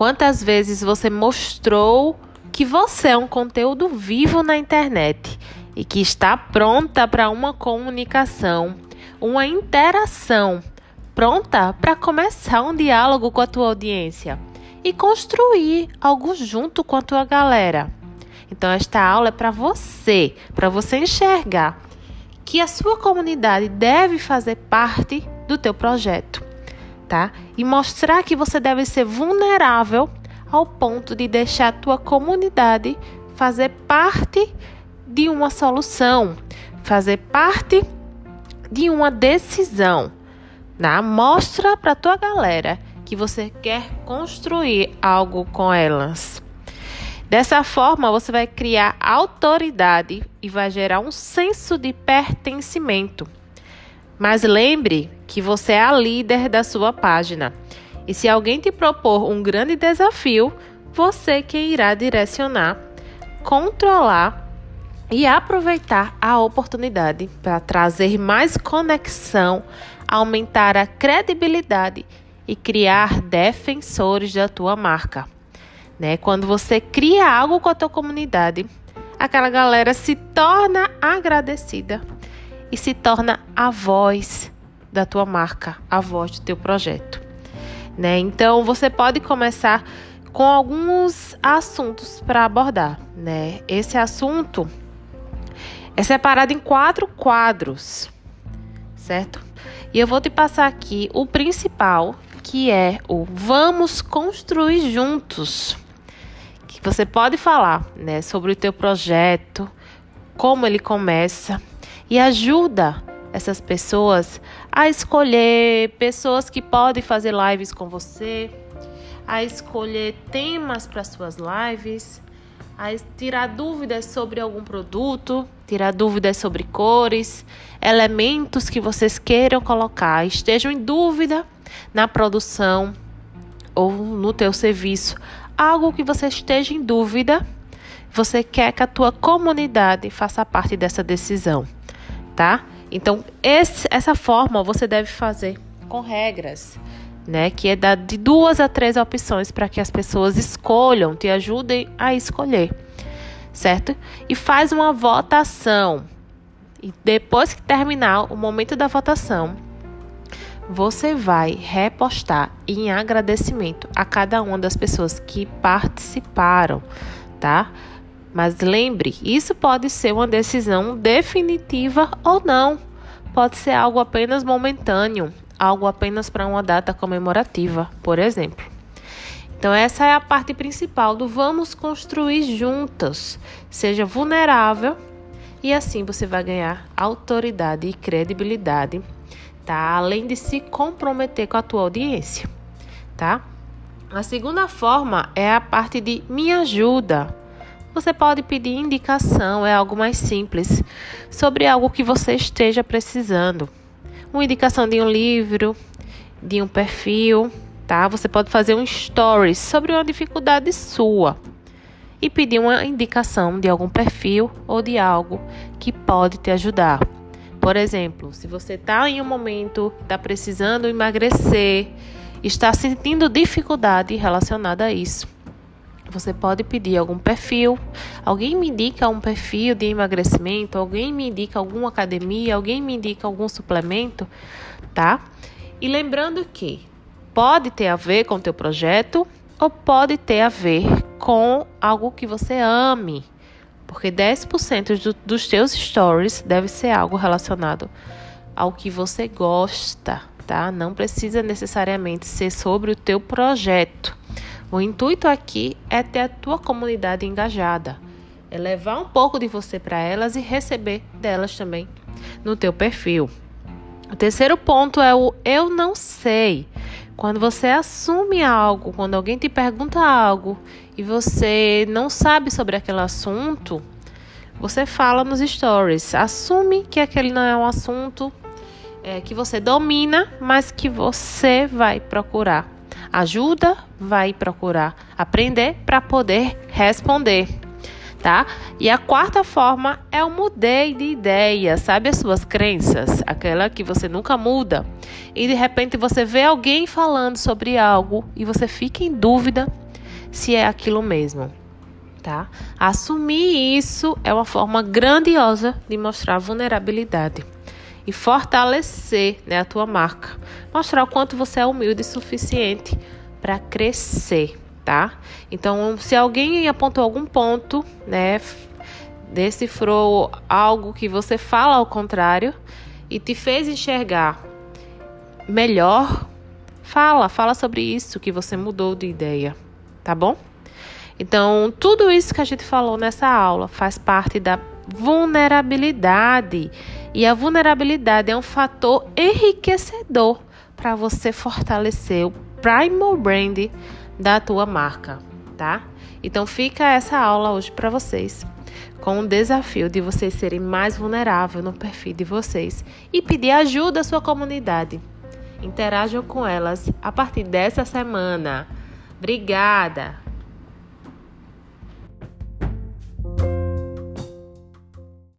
Quantas vezes você mostrou que você é um conteúdo vivo na internet e que está pronta para uma comunicação, uma interação, pronta para começar um diálogo com a tua audiência e construir algo junto com a tua galera. Então esta aula é para você enxergar que a sua comunidade deve fazer parte do teu projeto. Tá? E mostrar que você deve ser vulnerável ao ponto de deixar a tua comunidade fazer parte de uma solução, fazer parte de uma decisão. Tá? Mostra para a tua galera que você quer construir algo com elas. Dessa forma, você vai criar autoridade e vai gerar um senso de pertencimento. Mas lembre que você é a líder da sua página. E se alguém te propor um grande desafio, você é quem irá direcionar, controlar e aproveitar a oportunidade para trazer mais conexão, aumentar a credibilidade e criar defensores da tua marca. Né? Quando você cria algo com a tua comunidade, aquela galera se torna agradecida e se torna a voz da tua marca, a voz do teu projeto, né? Então, você pode começar com alguns assuntos para abordar, né? Esse assunto é separado em 4 quadros, certo? E eu vou te passar aqui o principal, que é o Vamos Construir Juntos, que você pode falar, né, sobre o teu projeto, como ele começa, e ajuda essas pessoas a escolher pessoas que podem fazer lives com você, a escolher temas para suas lives, a tirar dúvidas sobre algum produto, tirar dúvidas sobre cores, elementos que vocês queiram colocar, estejam em dúvida na produção ou no teu serviço. Algo que você esteja em dúvida, você quer que a tua comunidade faça parte dessa decisão. Tá? Então, essa forma você deve fazer com regras, né? Que é dar de 2 a 3 opções para que as pessoas escolham, te ajudem a escolher, certo? E faz uma votação. E depois que terminar o momento da votação, você vai repostar em agradecimento a cada uma das pessoas que participaram, tá? Mas lembre, isso pode ser uma decisão definitiva ou não. Pode ser algo apenas momentâneo, algo apenas para uma data comemorativa, por exemplo. Então essa é a parte principal do Vamos Construir Juntas. Seja vulnerável e assim você vai ganhar autoridade e credibilidade, tá? Além de se comprometer com a tua audiência, tá? A segunda forma é a parte de Me Ajuda. Você pode pedir indicação, é algo mais simples, sobre algo que você esteja precisando. Uma indicação de um livro, de um perfil, tá? Você pode fazer um story sobre uma dificuldade sua e pedir uma indicação de algum perfil ou de algo que pode te ajudar. Por exemplo, se você está em um momento, está precisando emagrecer, está sentindo dificuldade relacionada a isso, você pode pedir algum perfil, alguém me indica um perfil de emagrecimento, alguém me indica alguma academia, alguém me indica algum suplemento, tá? E lembrando que pode ter a ver com o teu projeto ou pode ter a ver com algo que você ame, porque 10% dos teus stories deve ser algo relacionado ao que você gosta, tá? Não precisa necessariamente ser sobre o teu projeto. O intuito aqui é ter a tua comunidade engajada, é levar um pouco de você para elas e receber delas também no teu perfil. O terceiro ponto é o eu não sei. Quando você assume algo, quando alguém te pergunta algo e você não sabe sobre aquele assunto, você fala nos stories, assume que aquele não é um assunto que você domina, mas que você vai procurar ajuda, vai procurar aprender para poder responder, tá? E a quarta forma é o mudei de ideia, sabe? As suas crenças, aquela que você nunca muda. E de repente você vê alguém falando sobre algo e você fica em dúvida se é aquilo mesmo, tá? Assumir isso é uma forma grandiosa de mostrar vulnerabilidade e fortalecer, né, a tua marca. Mostrar o quanto você é humilde e suficiente para crescer, tá? Então, se alguém apontou algum ponto, né, decifrou algo que você fala ao contrário e te fez enxergar melhor, fala sobre isso, que você mudou de ideia, tá bom? Então, tudo isso que a gente falou nessa aula faz parte da vulnerabilidade. E a vulnerabilidade é um fator enriquecedor para você fortalecer o Primal Brand da tua marca, tá? Então, fica essa aula hoje para vocês, com o desafio de vocês serem mais vulneráveis no perfil de vocês e pedir ajuda à sua comunidade. Interajam com elas a partir dessa semana. Obrigada!